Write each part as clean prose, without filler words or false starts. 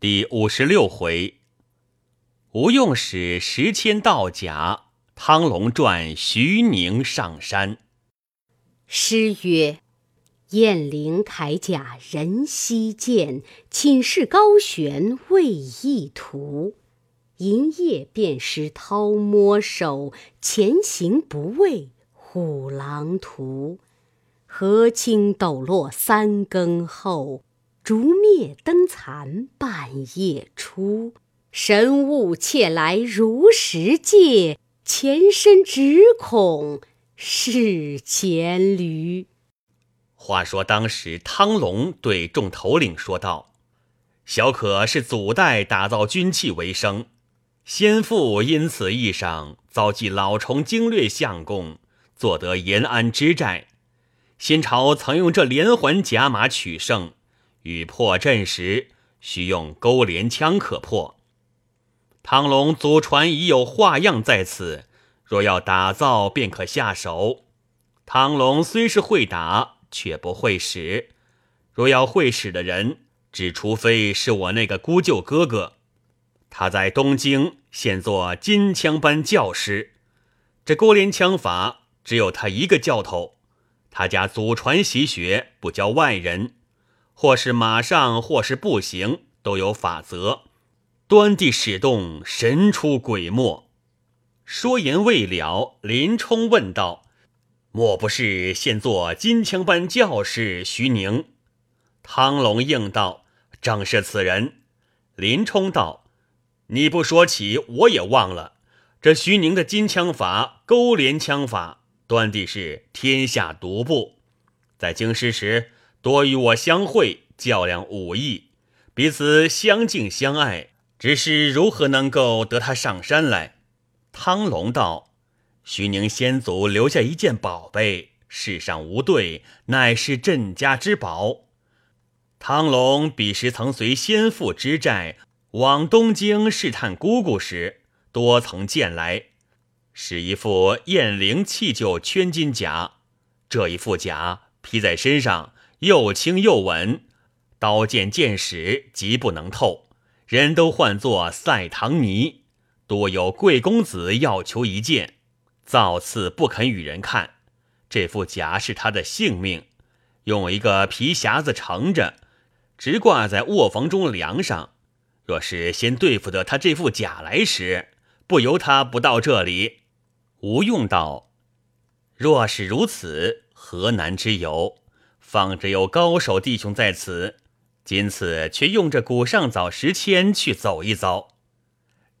第56回，吴用使10,000盗甲，汤龙传徐宁上山。诗曰：雁翎铠甲人稀见，寝室高悬为异途。银夜便施掏摸手，前行不畏虎狼图。荷倾抖落三更后，烛灭灯残半夜出。神物窃来如实借，前身只恐是黔驴。话说当时汤龙对众头领说道：小可是祖代打造军器为生，先父因此义上遭继老虫经略相公，做得延安之寨。先朝曾用这连环甲马取胜，与破阵时需用钩镰枪可破。汤龙祖传已有画样在此，若要打造便可下手。汤龙虽是会打，却不会使。若要会使的人，只除非是我那个姑舅哥哥。他在东京现做金枪班教师，这钩镰枪法只有他一个教头，他家祖传习学，不教外人，或是马上或是步行，都有法则。端地使动，神出鬼没。说言未了，林冲问道：莫不是现做金枪班教士徐宁？汤龙应道：正是此人。林冲道：你不说起我也忘了，这徐宁的金枪法、钩镰枪法端地是天下独步，在京师时多与我相会，较量武艺，彼此相敬相爱，只是如何能够得他上山来？汤龙道：徐宁先祖留下一件宝贝，世上无对，乃是镇家之宝。汤龙彼时曾随先父之寨往东京试探姑姑时，多曾见来，使一副雁翎弃旧圈金甲。这一副甲披在身上，又轻又稳，刀剑剑矢极不能透，人都唤作赛唐尼，多有贵公子要求一件，造次不肯与人看。这副甲是他的性命，用一个皮匣子盛着，直挂在卧房中梁上。若是先对付得他这副甲来时，不由他不到这里。吴用道：若是如此，何难之有？方只有高手弟兄在此，今次却用这古上早10,000去走一遭。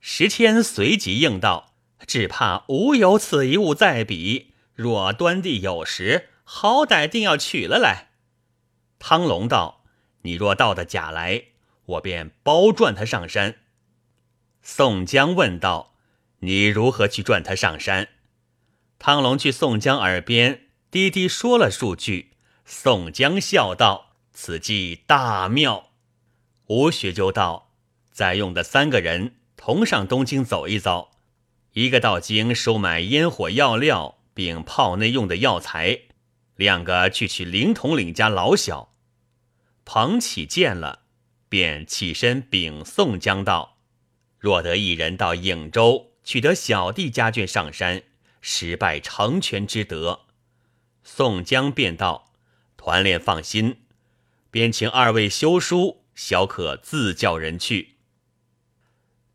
10,000随即应道：只怕无有此一物在彼，若端地有时，好歹定要取了来。汤龙道：你若盗得假来，我便包赚他上山。宋江问道：你如何去赚他上山？汤龙去宋江耳边低低说了数句，宋江笑道：此计大妙。吴学究道：在用的3个人同上东京走一遭，一个到京收买烟火药料并炮内用的药材，2个去取林统领家老小。彭起见了，便起身禀宋江道：若得一人到颍州取得小弟家眷上山，实拜成全之德。宋江便道：团练放心，便请2位修书，小可自叫人去。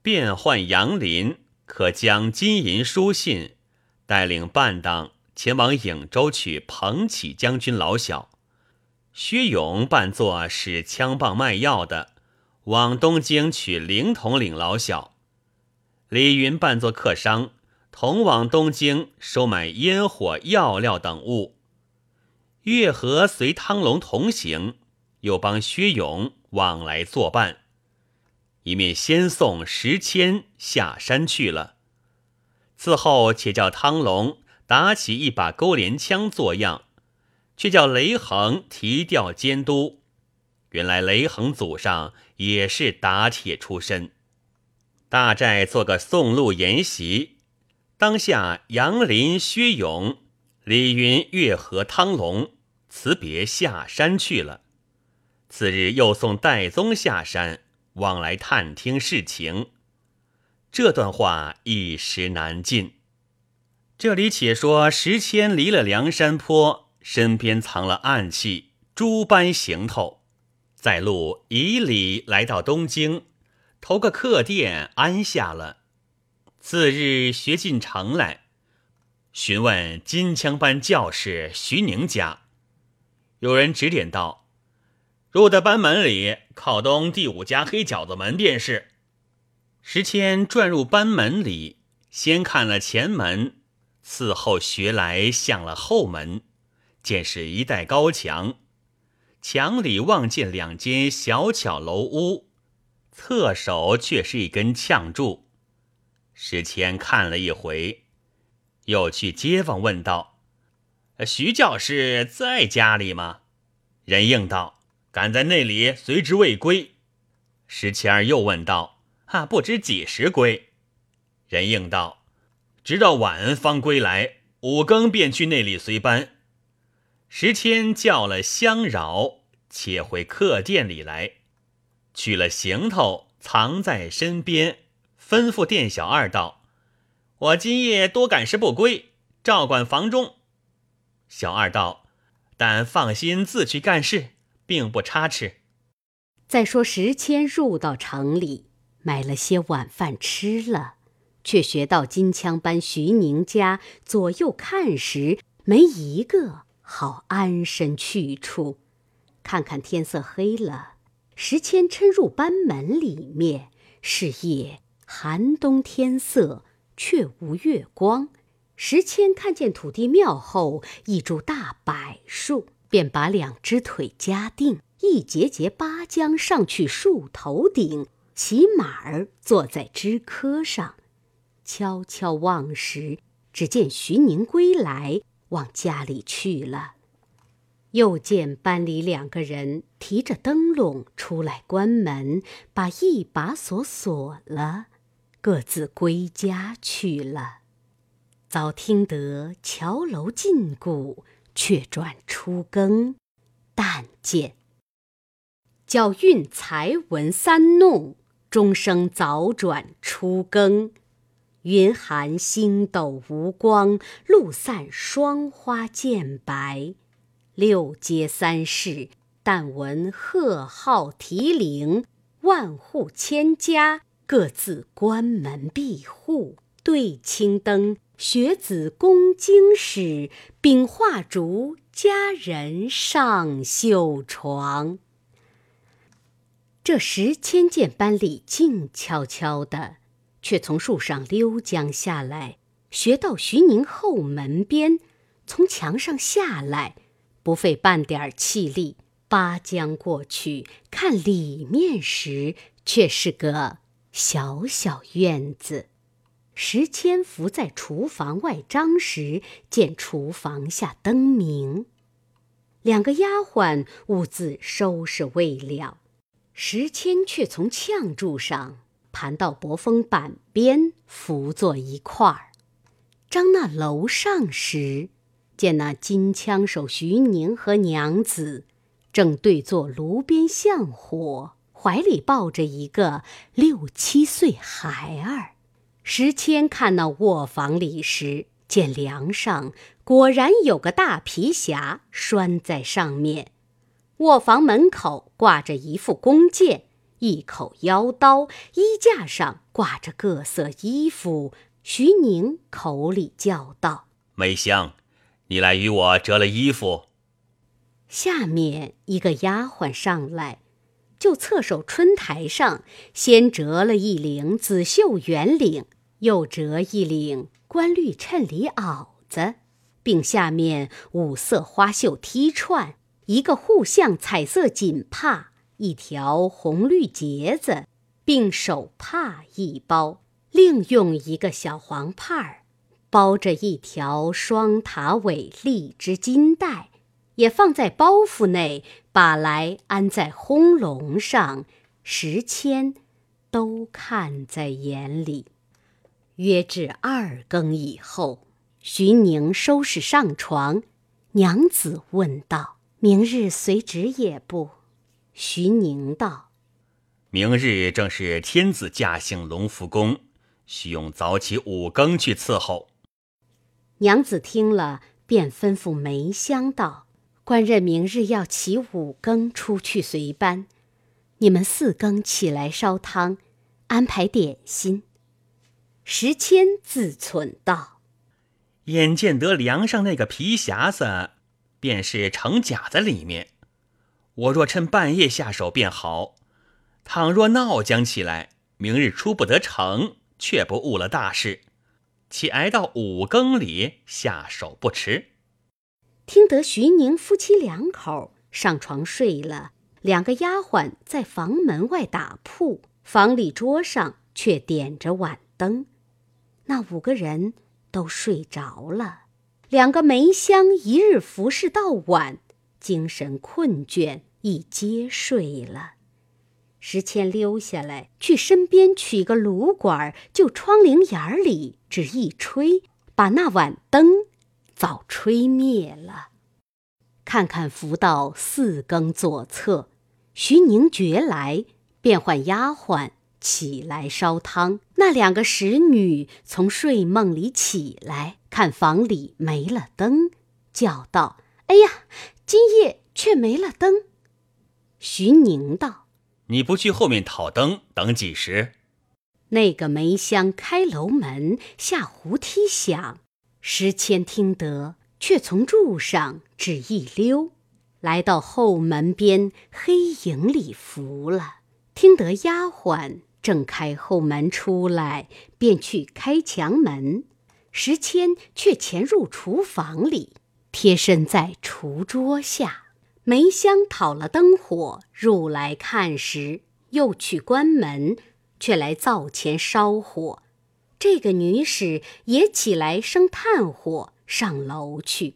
便唤杨林可将金银书信，带领伴当前往颍州取彭起将军老小。薛勇扮作使枪棒卖药的，往东京取林统领老小。李云扮作客商，同往东京收买烟火药料等物。月和随汤龙同行，又帮薛勇往来作伴，一面先送10,000下山去了。此后且叫汤龙打起一把钩镰枪做样，却叫雷横提调监督。原来雷横祖上也是打铁出身。大寨做个送路筵席，当下杨林、薛勇、李云、月和、汤龙辞别下山去了。次日又送戴宗下山，往来探听事情。这段话一时难尽。这里且说石阡离了梁山坡，身边藏了暗器，诸般行头，在路以里来到东京，投个客店安下了。次日学进城来，询问金枪班教士徐宁家，有人指点道：入的班门里，靠东第五家黑饺子门便是。石阡转入班门里，先看了前门，伺候学来向了后门，见是一带高墙，墙里望见两间小巧楼屋，侧手却是一根呛柱。石阡看了一回，又去街坊问道：徐教士在家里吗？人应道：赶在那里，随之未归。石阡儿又问道：不知几时归？人应道：直到晚恩方归来，五更便去那里随班。石阡叫了香饶，且回客店里来，取了行头藏在身边，吩咐店小二道：我今夜多赶时不归，照管房中。小二道：但放心自去干事，并不差池。再说石阡入到城里，买了些晚饭吃了，却学到金枪班徐宁家，左右看时，没一个好安身去处。看看天色黑了，石阡趁入班门里面，是夜寒冬天色，却无月光。石阡看见土地庙后一株大柏树，便把两只腿夹定，一节节扒将上去树头顶，骑马儿坐在枝柯上。悄悄望时，只见徐宁归来，往家里去了。又见班里两个人提着灯笼出来关门，把一把锁锁了，各自归家去了。早听得桥楼禁锢，却转初更，但见叫运财文三弄，钟声早转初更。云含星斗无光，露散霜花渐白。六街三市，但闻鹤号啼铃，万户千家，各自关门闭户。对青灯，学子恭经史，秉画烛，佳人上绣床。这石阡见班里静悄悄的，却从树上溜将下来，学到徐宁后门边，从墙上下来，不费半点气力，扒将过去，看里面时，却是个小小院子。石阡伏在厨房外张时，见厨房下灯明，两个丫鬟兀自收拾未了。石阡却从炝柱上盘到薄风板边，伏坐一块儿。张那楼上时，见那金枪手徐宁和娘子正对坐炉边向火，怀里抱着一个6、7岁孩儿。石阡看到卧房里时，见梁上果然有个大皮匣拴在上面，卧房门口挂着一副弓箭，一口腰刀，衣架上挂着各色衣服。徐宁口里叫道：梅香，你来与我折了衣服。下面一个丫鬟上来，就侧手春台上，先折了一领紫绣圆领，又折一领官绿衬里袄子，并下面五色花绣踢串，一个护相彩色锦帕，一条红绿结子，并手帕一包，另用一个小黄帕包着一条双塔尾荔枝金带，也放在包袱内，把来安在烘笼上。石阡都看在眼里。约至2更以后，徐宁收拾上床，娘子问道：明日随旨也不？徐宁道：明日正是天子驾幸隆福宫，须用早起5更去伺候。娘子听了，便吩咐梅香道：官人明日要起5更出去随班，你们4更起来烧汤，安排点心。石阡自忖道：眼见得梁上那个皮匣子便是成甲在里面，我若趁半夜下手便好，倘若闹僵起来，明日出不得城，却不误了大事，且挨到5更里下手不迟。听得徐宁夫妻两口上床睡了，两个丫鬟在房门外打铺，房里桌上却点着晚灯。那5个人都睡着了，两个梅香一日服侍到晚，精神困倦，一皆睡了。石阡溜下来，去身边取个炉管，就窗棂眼里只一吹，把那晚灯早吹灭了。看看伏到4更左侧，徐宁觉来，便唤丫鬟起来烧汤。那两个使女从睡梦里起来，看房里没了灯，叫道：哎呀，今夜却没了灯。徐宁道：你不去后面讨灯，等几时？那个梅香开楼门，下胡梯响，石阡听得，却从柱上只一溜，来到后门边黑影里伏了。听得丫鬟正开后门出来，便去开墙门，石阡却潜入厨房里，贴身在厨桌下。梅香讨了灯火入来看时，又去关门，却来灶前烧火。这个女使也起来生炭火，上楼去。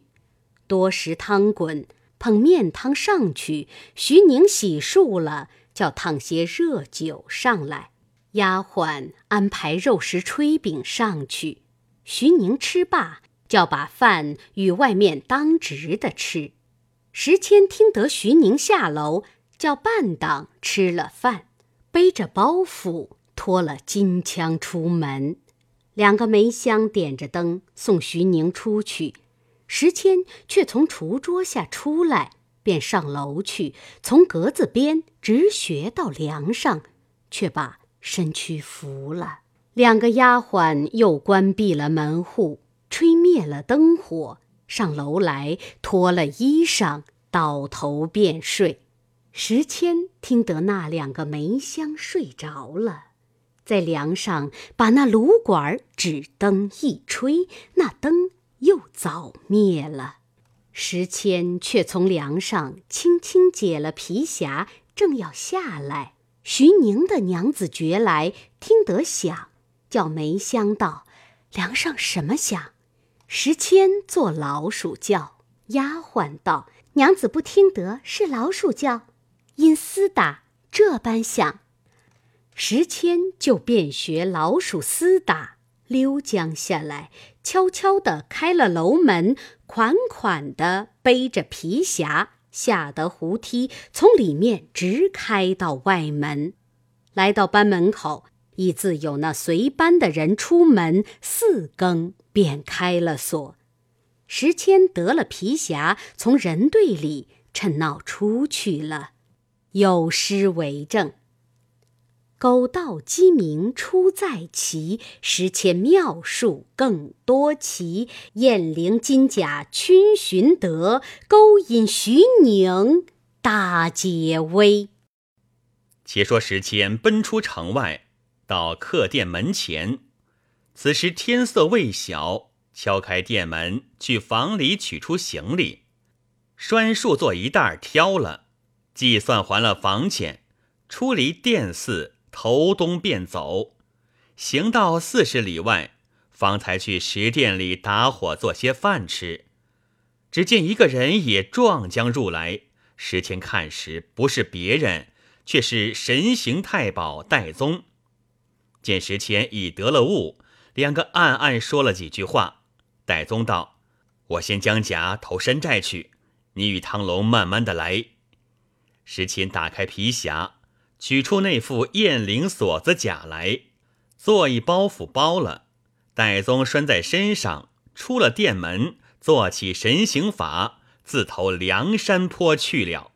多时汤滚，捧面汤上去，徐宁洗漱了，叫烫些热酒上来。丫鬟安排肉食炊饼上去，徐宁吃罢，叫把饭与外面当值的吃。石阡听得徐宁下楼，叫伴当吃了饭，背着包袱，脱了金枪出门。两个梅香点着灯送徐宁出去，石阡却从厨桌下出来，便上楼去，从格子边直学到梁上，却把身躯伏了。两个丫鬟又关闭了门户，吹灭了灯火，上楼来脱了衣裳，倒头便睡。石阡听得那两个梅香睡着了，在梁上把那炉管指灯一吹，那灯又早灭了。石阡却从梁上轻轻解了皮匣，正要下来，徐宁的娘子觉来，听得响，叫梅香道：梁上什么响？石阡做老鼠叫。丫鬟道：娘子不听得是老鼠叫，因厮打这般响。石阡就便学老鼠厮打，溜将下来，悄悄地开了楼门，款款地背着皮匣，下得胡梯，从里面直开到外门。来到班门口，已自有那随班的人出门，4更便开了锁。石阡得了皮匣，从人队里趁闹出去了。有诗为证：苟道鸡鸣出在齐，石阡妙术更多奇。雁翎金甲逡巡得，勾引徐宁大解危。且说石阡奔出城外，到客店门前，此时天色未晓，敲开店门，去房里取出行李，拴数做一袋挑了，计算还了房钱，出离店寺，头东便走，行到40里外，方才去食店里打火做些饭吃。只见一个人也撞将入来，石阡看时，不是别人，却是神行太保戴宗。见石阡已得了物，两个暗暗说了几句话。戴宗道：我先将甲投山寨去，你与汤龙慢慢的来。石阡打开皮匣，取出那副雁翎锁子甲来，做一包袱包了，戴宗拴在身上，出了殿门，做起神行法，自投梁山坡去了。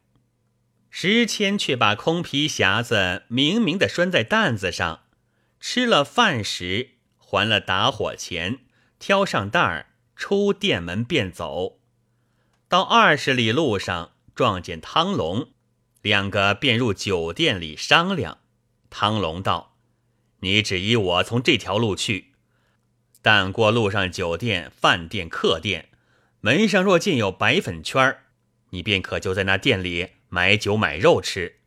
石阡却把空皮匣子明明的拴在担子上，吃了饭时，还了打火钱，挑上担儿，出殿门便走。到20里路上撞见汤龙，两个便入酒店里商量。汤龙道：你只依我从这条路去，但过路上酒店、饭店、客店，门上若见有白粉圈，你便可就在那店里买酒买肉吃，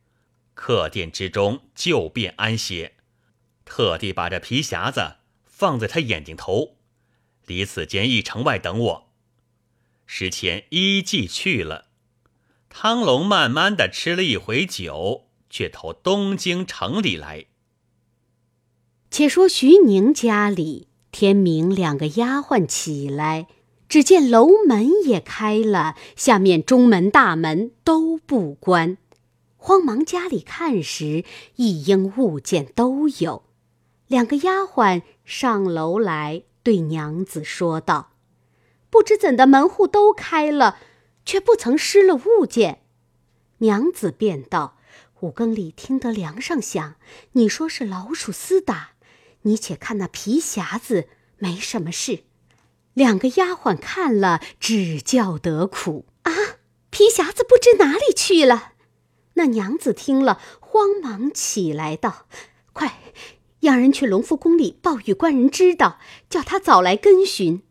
客店之中就便安歇。特地把这皮匣子放在他眼睛头，离此间一城外等我。石阡依计去了。汤龙慢慢的吃了一回酒，却投东京城里来。且说徐宁家里，天明两个丫鬟起来，只见楼门也开了，下面中门大门都不关。慌忙家里看时，一应物件都有。两个丫鬟上楼来，对娘子说道：不知怎的门户都开了，却不曾失了物件。娘子便道：五更里听得梁上响，你说是老鼠厮打，你且看那皮匣子没什么事。两个丫鬟看了，只叫得苦啊！皮匣子不知哪里去了。那娘子听了，慌忙起来道：快让人去隆福宫里报与官人知道，叫他早来跟寻。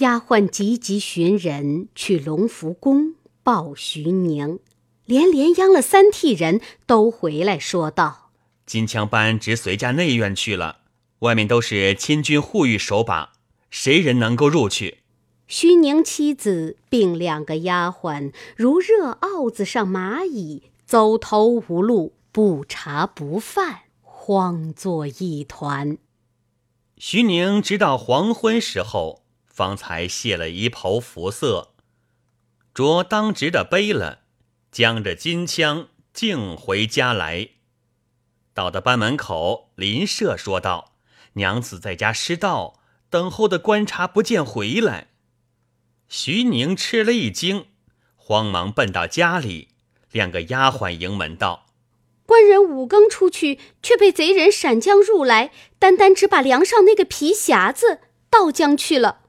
丫鬟急急寻人去隆福宫报徐宁，连央了3替人，都回来说道：金枪班直随家内院去了，外面都是亲军护御守把，谁人能够入去？徐宁妻子并两个丫鬟如热鏊子上蚂蚁，走投无路，不茶不饭，慌作一团。徐宁直到黄昏时候方才卸了衣袍服色，着当值的背了，将着金枪径回家来。到的班门口，邻舍说道：娘子在家失道，等候的观察不见回来。徐宁吃了一惊，慌忙奔到家里，两个丫鬟迎门道：官人五更出去，却被贼人闪将入来，单单只把梁上那个皮匣子倒将去了。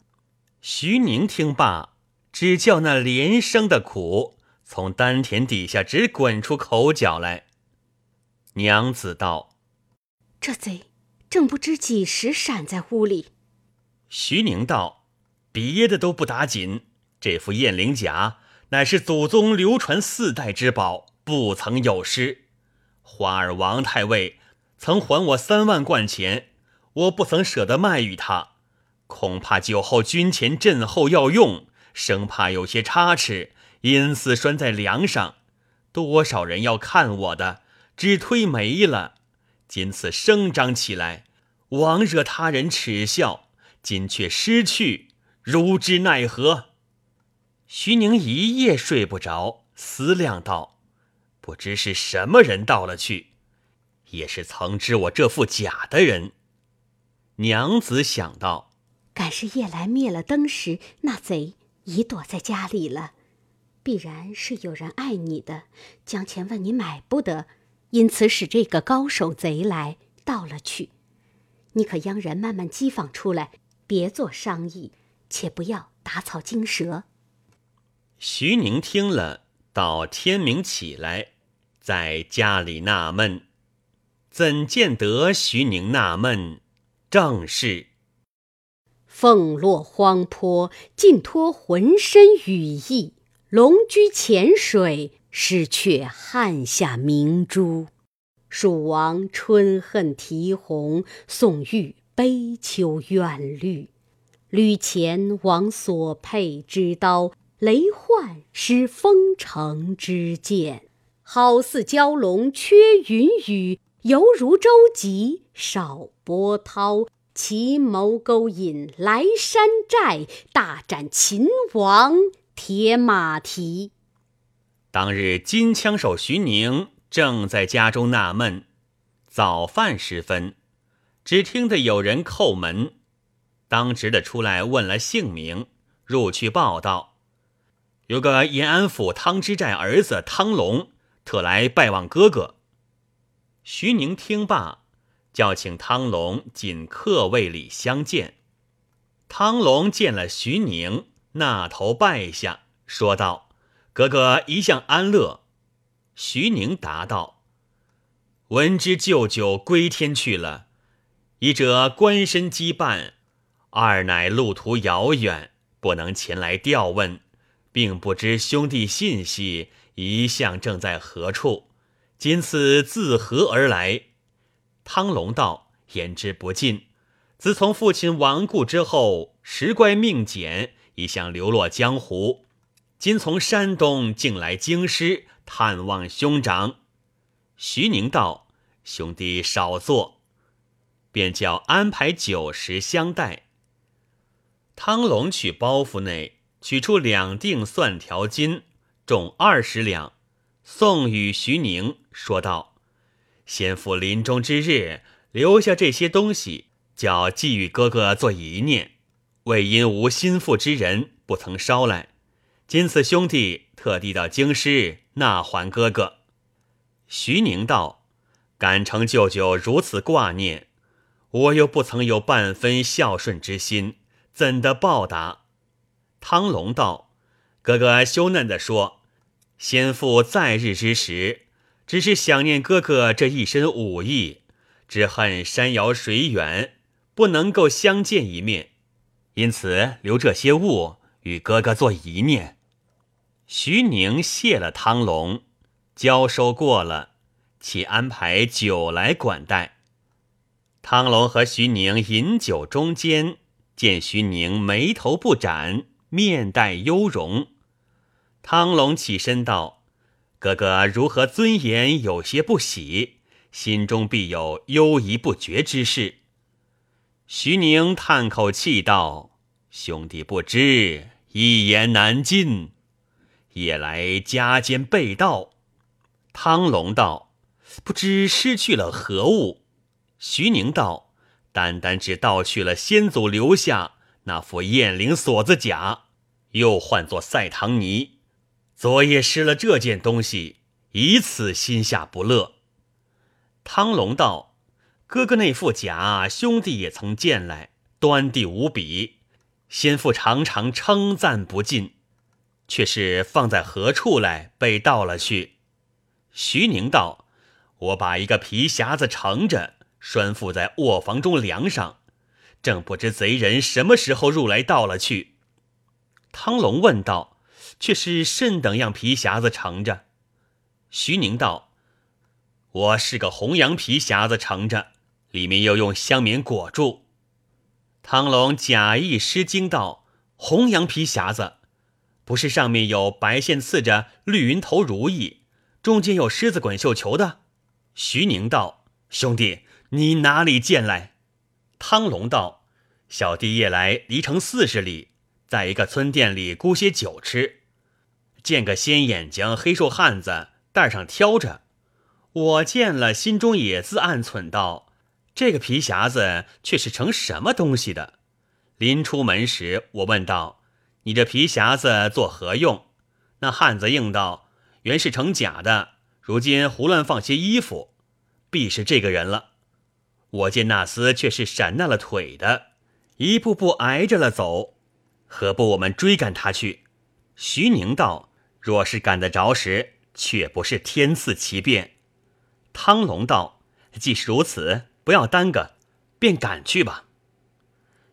徐宁听罢，只叫那连声的苦，从丹田底下直滚出口角来。娘子道：这贼正不知几时闪在屋里。徐宁道：别的都不打紧，这副雁翎甲乃是祖宗流传4代之宝，不曾有失。花儿王太尉曾还我3万贯钱，我不曾舍得卖与他，恐怕酒后军前阵后要用，生怕有些差池，因此拴在梁上。多少人要看我的，只推没了。今次声张起来，枉惹他人耻笑，今却失去，如之奈何？徐宁一夜睡不着，思量道：不知是什么人盗了去，也是曾知我这副假的人。娘子想到：敢是夜来灭了灯时，那贼已躲在家里了，必然是有人爱你的，将钱问你买不得，因此使这个高手贼来盗了去。你可央人慢慢讥讽出来，别做商议，且不要打草惊蛇。徐宁听了，到天明起来，在家里纳闷。怎见得徐宁纳闷？正是凤落荒坡，尽脱浑身羽翼；龙居浅水，失却汉下明珠。蜀王春恨啼红，宋玉悲秋怨绿。吕虔往所佩之刀，雷焕施风城之剑。蒿似蛟龙缺云雨，犹如舟楫少波涛。奇谋勾引来山寨，大展秦王铁马蹄。当日金枪手徐宁正在家中纳闷，早饭时分，只听得有人叩门，当值的出来问了姓名，入去报道，有个延安府汤知寨儿子汤龙特来拜望哥哥。徐宁听罢，叫请汤龙进客位里相见。汤龙见了徐宁，那头拜下，说道：“哥哥一向安乐。”徐宁答道：“闻之舅舅归天去了，一者官身羁绊，二乃路途遥远，不能前来调问，并不知兄弟信息一向正在何处，今次自何而来？”汤龙道：“言之不尽。自从父亲亡故之后，时乖命简，一向流落江湖，今从山东进来京师，探望兄长。”徐宁道：“兄弟少坐。”便叫安排酒食相待。汤龙取包袱内取出2锭蒜条金，重20两，送与徐宁，说道：“先父临终之日留下这些东西，叫寄与哥哥做一念，为因无心腹之人，不曾捎来，今次兄弟特地到京师纳还哥哥。”徐宁道：“敢承舅舅如此挂念，我又不曾有半分孝顺之心，怎得报答？”汤龙道：“哥哥羞嫩地说，先父在日之时，只是想念哥哥这一身武艺，只恨山遥水远，不能够相见一面，因此留这些物与哥哥做一念。”徐宁谢了汤龙，交收过了，且安排酒来管待。汤龙和徐宁饮酒中间，见徐宁眉头不展，面带忧容。汤龙起身道：“哥哥如何尊严有些不喜，心中必有忧疑不决之事。”徐宁叹口气道：“兄弟不知，一言难尽，也来家间备道。”汤龙道：“不知失去了何物？”徐宁道：“单单只盗去了先祖留下那副雁翎锁子甲，又唤作赛唐泥，昨夜失了这件东西，以此心下不乐。”汤龙道：“哥哥那副甲，兄弟也曾见来，端地无比，先父常常称赞不尽，却是放在何处来，被盗了去？”徐宁道：“我把一个皮匣子盛着，拴缚在卧房中梁上，正不知贼人什么时候入来盗了去。”汤龙问道：“却是甚等样皮匣子盛着？”徐宁道：“我是个红羊皮匣子盛着，里面又用香棉裹住。”汤龙假意失惊道：“红羊皮匣子，不是上面有白线刺着绿云头如意，中间有狮子滚绣球的？”徐宁道：“兄弟，你哪里见来？”汤龙道：“小弟夜来离城40里，在一个村店里沽些酒吃，见个鲜眼睛黑瘦汉子袋上挑着，我见了，心中也自暗忖道，这个皮匣子却是成什么东西的？临出门时，我问道：‘你这皮匣子做何用？’那汉子应道：‘原是成假的，如今胡乱放些衣服，必是这个人了。’我见那厮却是闪断了腿的，一步步挨着了走，何不我们追赶他去？”徐宁道：“若是赶得着时，却不是天赐其变。”汤龙道：“既是如此，不要耽搁，便赶去吧。”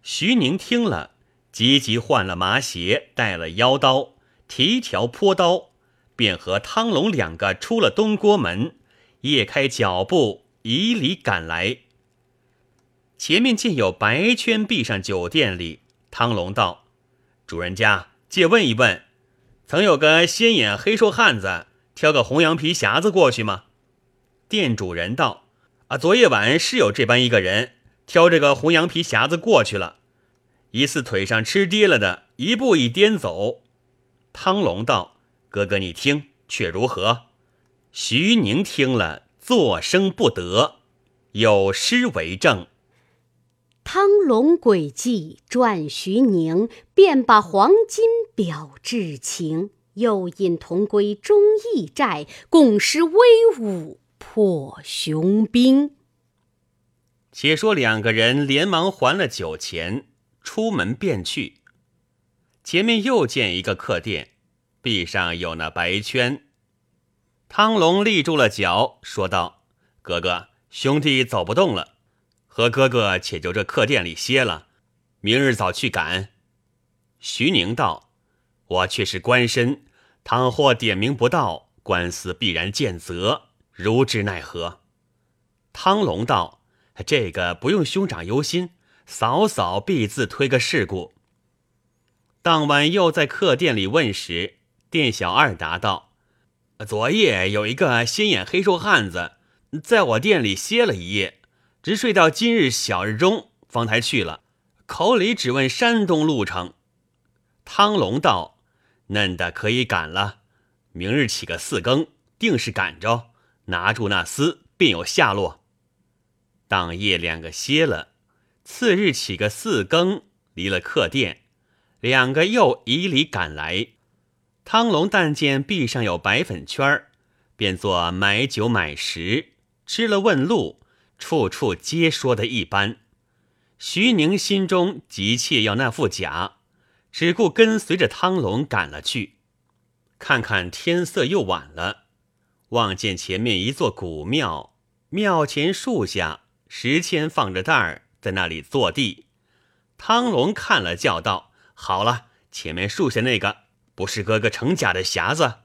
徐宁听了，急急换了麻鞋，带了腰刀，提条坡刀，便和汤龙2个出了东郭门，夜开脚步，以里赶来。前面见有白圈壁上酒店里，汤龙道：“主人家，借问一问，曾有个鲜眼黑瘦汉子挑个红羊皮匣子过去吗？”店主人道：“啊，昨夜晚是有这般一个人，挑着个红羊皮匣子过去了，疑似腿上吃跌了的，一步一颠走。”汤龙道：“哥哥你听，却如何？”徐宁听了，作声不得，有诗为证：汤龙诡计转徐宁，便把黄金表至情。又引同归忠义寨，共施威武破雄兵。且说两个人连忙还了酒钱，出门便去。前面又见一个客店，壁上有那白圈。汤龙立住了脚，说道：哥哥，兄弟走不动了，和哥哥且就这客店里歇了，明日早去赶。徐宁道：我却是官绅，倘或点名不到，官司必然见责，如之奈何？汤龙道：这个不用兄长忧心，嫂嫂必自推个事故。当晚又在客店里问时，店小二答道：昨夜有一个鲜眼黑瘦汉子在我店里歇了一夜，直睡到今日小日中方才去了，口里只问山东路程。汤龙道：嫩的可以赶了，明日起个四更，定是赶着拿住那厮，便有下落。当夜两个歇了，次日起个四更，离了客店，两个又以礼赶来。汤龙但见壁上有白粉圈，便做买酒买食，吃了问路，处处皆说的一般。徐宁心中急切要那副甲，只顾跟随着汤龙赶了去。看看天色又晚了，望见前面一座古庙，庙前树下石阡放着袋儿，在那里坐地。汤龙看了叫道：好了，前面树下那个不是哥哥程甲的匣子？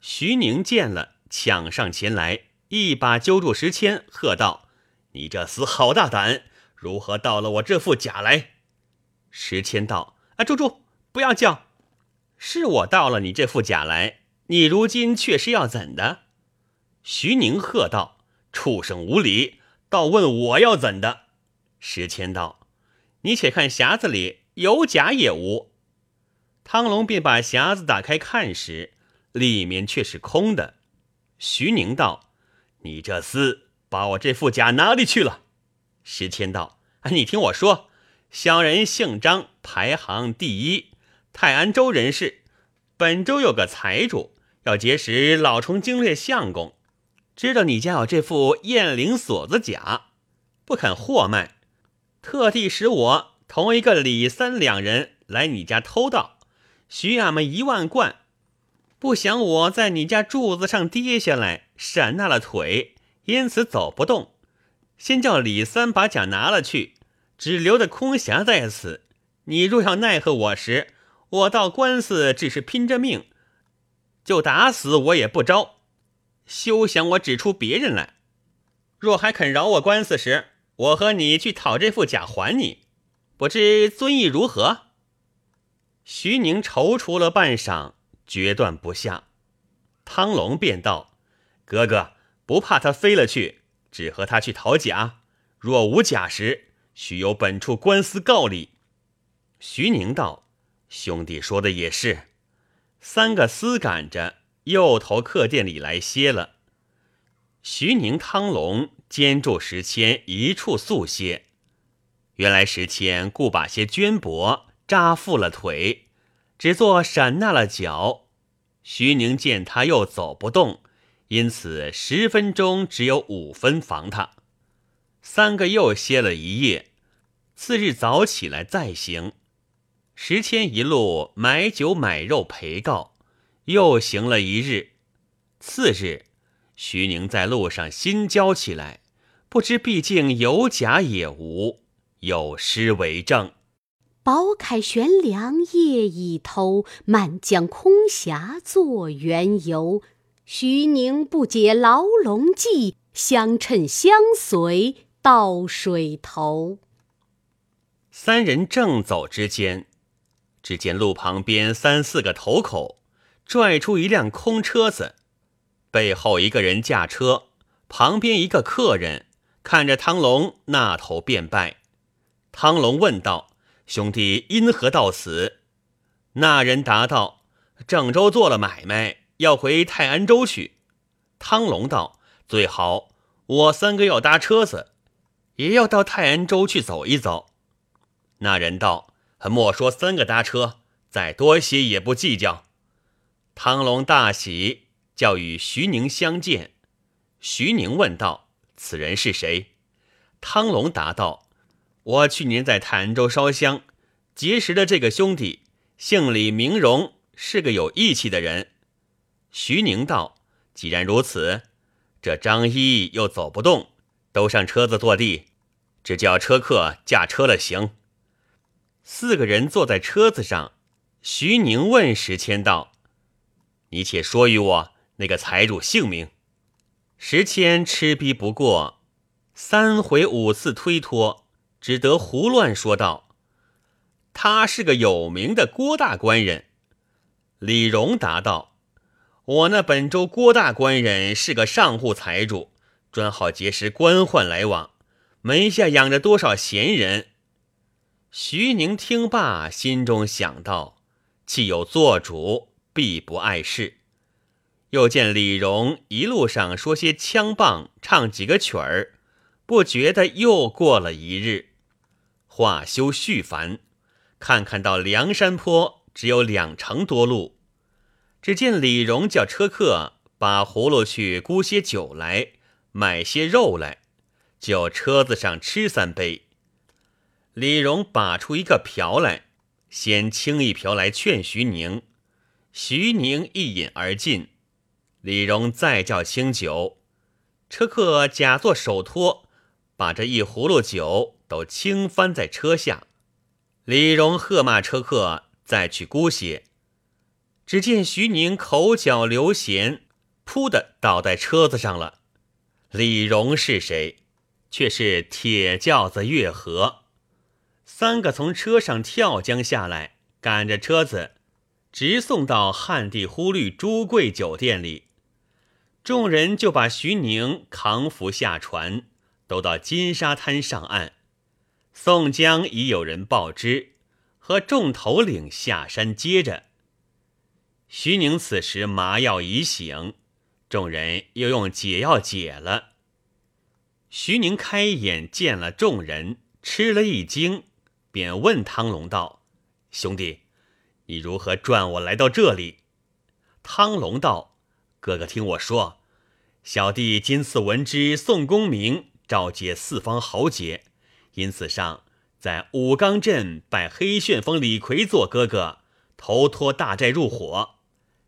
徐宁见了，抢上前来，一把揪住石阡，喝道：你这厮好大胆，如何到了我这副甲来？石阡道：住，不要叫，是我到了你这副甲来，你如今却是要怎的？徐宁喝道：畜生无礼，倒问我要怎的？石阡道：你且看匣子里有甲也无。汤龙便把匣子打开看时，里面却是空的。徐宁道：你这厮把我这副甲哪里去了？石阡道：你听我说，小人姓张，排行第一，泰安州人士。本州有个财主要结识老崇经略相公，知道你家有这副雁翎锁子甲，不肯货卖，特地使我同一个李三两人来你家偷盗，许俺们1万贯。不想我在你家柱子上跌下来，闪纳了腿，因此走不动。先叫李三把甲拿了去，只留的空匣在此。你若要奈何我时，我到官司只是拼着命，就打死我也不招，休想我指出别人来。若还肯饶我官司时，我和你去讨这副甲还你，不知尊意如何？徐宁踌躇了半晌，决断不下。汤龙便道：哥哥不怕他飞了去，只和他去讨甲，若无甲时，须由本处官司告理。徐宁道：兄弟说的也是。三个厮赶着又投客店里来歇了。徐宁、汤龙监住石阡一处宿歇。原来石阡故把些绢帛扎缚了腿，只做闪纳了脚。徐宁见他又走不动，因此10分钟只有5分防他。三个又歇了一夜，次日早起来再行。石阡一路买酒买肉陪告，又行了一日。次日，徐宁在路上心焦起来，不知毕竟有甲也无，有诗为证：宝铠悬梁夜已投，漫将空匣作缘由。徐宁不解牢笼计，相趁相随到水头。三人正走之间，只见路旁边3、4个头口拽出一辆空车子，背后一个人驾车，旁边一个客人看着汤龙那头便拜。汤龙问道：兄弟因何到此？那人答道：郑州做了买卖，要回泰安州去。汤龙道：“最好，我三哥要搭车子，也要到泰安州去走一走。”那人道：“莫说三个搭车，再多些也不计较。”汤龙大喜，叫与徐宁相见。徐宁问道：“此人是谁？”汤龙答道：“我去年在泰安州烧香，结识的这个兄弟，姓李名荣，是个有义气的人。”徐宁道：“既然如此，这张一又走不动，都上车子坐地，只叫车客驾车了行。”四个人坐在车子上，徐宁问石谦道：“你且说与我那个财主姓名。”石谦吃逼不过，三回五次推脱，只得胡乱说道：“他是个有名的郭大官人。”李荣答道：“我那本州郭大官人是个上户财主，专好结识官宦来往，门下养着多少闲人。”徐宁听罢，心中想到：既有做主，必不碍事。又见李荣一路上说些腔棒，唱几个曲儿，不觉得又过了一日。话休絮繁，看到梁山坡只有2程多路，只见李荣叫车客把葫芦去沽些酒来，买些肉来，就车子上吃3杯。李荣把出一个瓢来，先倾一瓢来劝徐宁。徐宁一饮而尽，李荣再叫清酒，车客假作手托，把这一葫芦酒都倾翻在车下。李荣喝骂车客再去沽些，只见徐宁口角流涎，扑的倒在车子上了。李荣是谁？却是铁轿子越河。三个从车上跳江下来，赶着车子直送到汉地忽律朱贵酒店里。众人就把徐宁扛扶下船，都到金沙滩上岸。宋江已有人报知，和众头领下山接着。徐宁此时麻药已醒，众人又用解药解了。徐宁开眼见了众人，吃了一惊，便问汤龙道：“兄弟，你如何转我来到这里？”汤龙道：“哥哥听我说，小弟今次闻知宋公明召集4方豪杰，因此上在武冈镇拜黑旋风李逵做哥哥，头脱大寨入伙。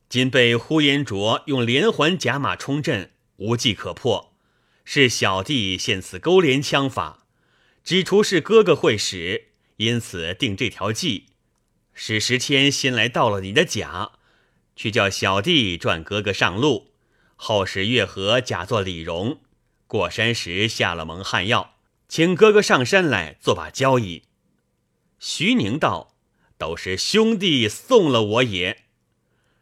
今被呼延灼用连环甲马冲阵，无计可破，是小弟现此勾连枪法，只除是哥哥会使，因此定这条计。使石谦先来盗了你的甲，去叫小弟转哥哥上路，后使月和假作李荣，过山时下了蒙汗药，请哥哥上山来做把交易。”徐宁道：“都是兄弟送了我也。”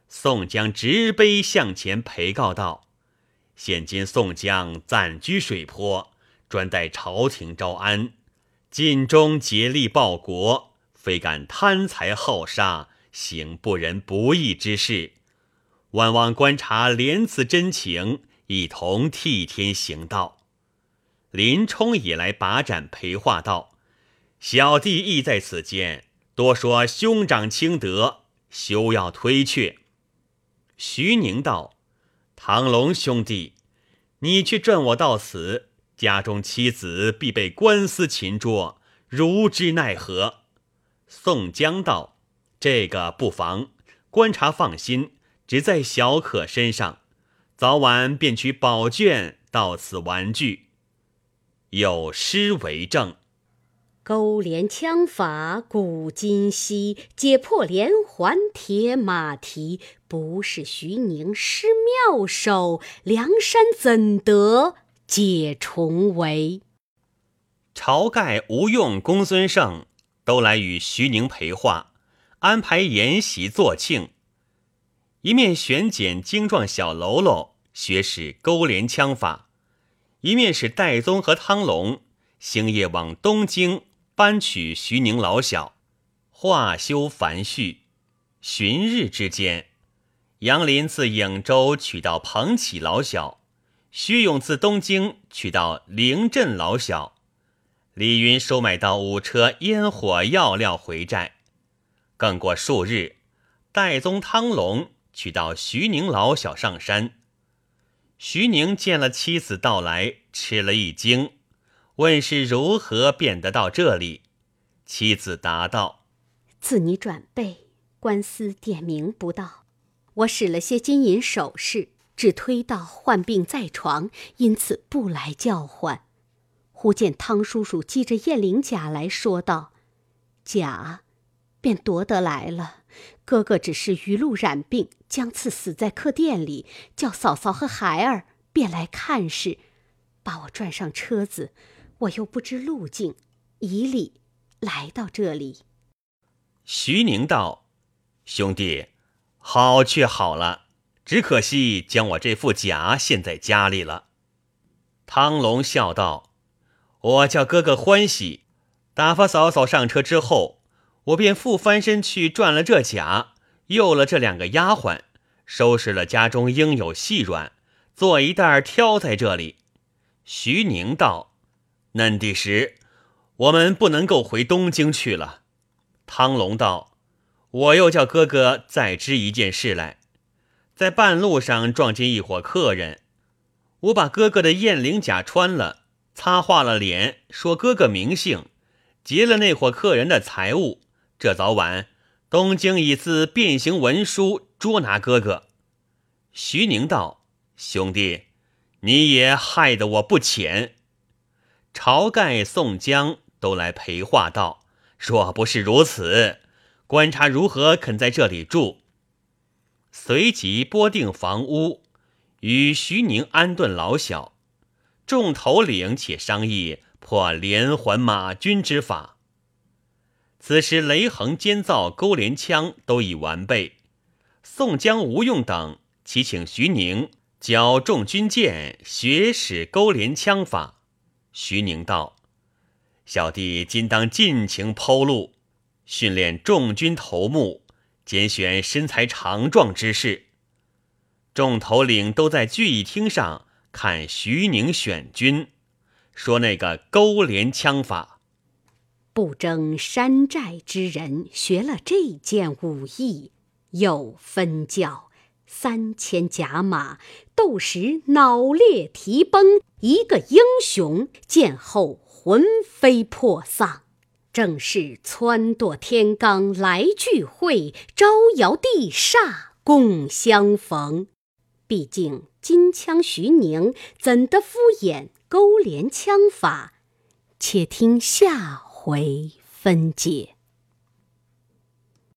宋江直杯向前陪告道：“现今宋江暂居水泊，专待朝廷招安，尽忠竭力报国，非敢贪财好杀，行不仁不义之事。万望观察廉耻真情，一同替天行道。”林冲也来把盏陪话道：“小弟亦在此间，多说兄长清德，休要推却。”徐宁道：“唐龙兄弟，你却转我到此，家中妻子必被官司擒捉，如之奈何？”宋江道：“这个不妨，观察放心，只在小可身上，早晚便取宝卷到此玩具。”有诗为证：“勾连枪法古今稀，解破连环铁马蹄。不是徐宁施妙手，梁山怎得解重围？”晁盖、吴用、公孙胜都来与徐宁陪话，安排筵席作庆，一面选捡精壮小喽啰学使勾连枪法，一面使戴宗和汤龙星夜往东京搬取徐宁老小。话休繁絮，旬日之间，杨林自颍州取到彭起老小，徐勇自东京取到灵镇老小，李云收买到5车烟火药料回寨。更过数日，戴宗汤龙取到徐宁老小上山。徐宁见了妻子到来，吃了一惊，问是如何变得到这里。妻子答道：自你转背，官司点名不到，我使了些金银首饰，只推到患病在床，因此不来叫唤。忽见汤叔叔击着燕翎甲来说道：甲便夺得来了，哥哥只是余路染病，将次死在客店里，叫嫂嫂和孩儿便来看视，把我转上车子，我又不知路径，以礼来到这里。徐宁道：兄弟，好却好了，只可惜将我这副甲现在家里了。汤龙笑道：我叫哥哥欢喜，打发嫂嫂上车之后，我便复翻身去赚了这甲，诱了这2个丫鬟，收拾了家中应有细软，做一袋挑在这里。徐宁道：嫩第时我们不能够回东京去了。汤龙道：我又叫哥哥再知一件事来，在半路上撞进一伙客人，我把哥哥的燕翎甲穿了，擦化了脸，说哥哥名姓，劫了那伙客人的财物，这早晚东京以自变形文书捉拿哥哥。徐宁道：兄弟，你也害得我不浅。晁盖、宋江都来陪话道，若不是如此，观察如何肯在这里住。随即拨定房屋，与徐宁安顿老小，众头领且商议破连环马军之法。此时雷横、监造、钩镰枪都已完备，宋江、吴用等祈请徐宁教众军舰学使钩镰枪法。徐宁道：小弟今当尽情剖路，训练众军头目，拣选身材强壮之士。众头领都在聚义厅上看徐宁选军，说那个钩镰枪法。不争山寨之人学了这件武艺，又分教3000甲马，斗时脑裂蹄崩，一个英雄见后魂飞魄丧，正是撺掇天罡来聚会，招摇地煞共相逢。毕竟金枪徐宁怎的敷衍钩镰枪法，且听下回分解。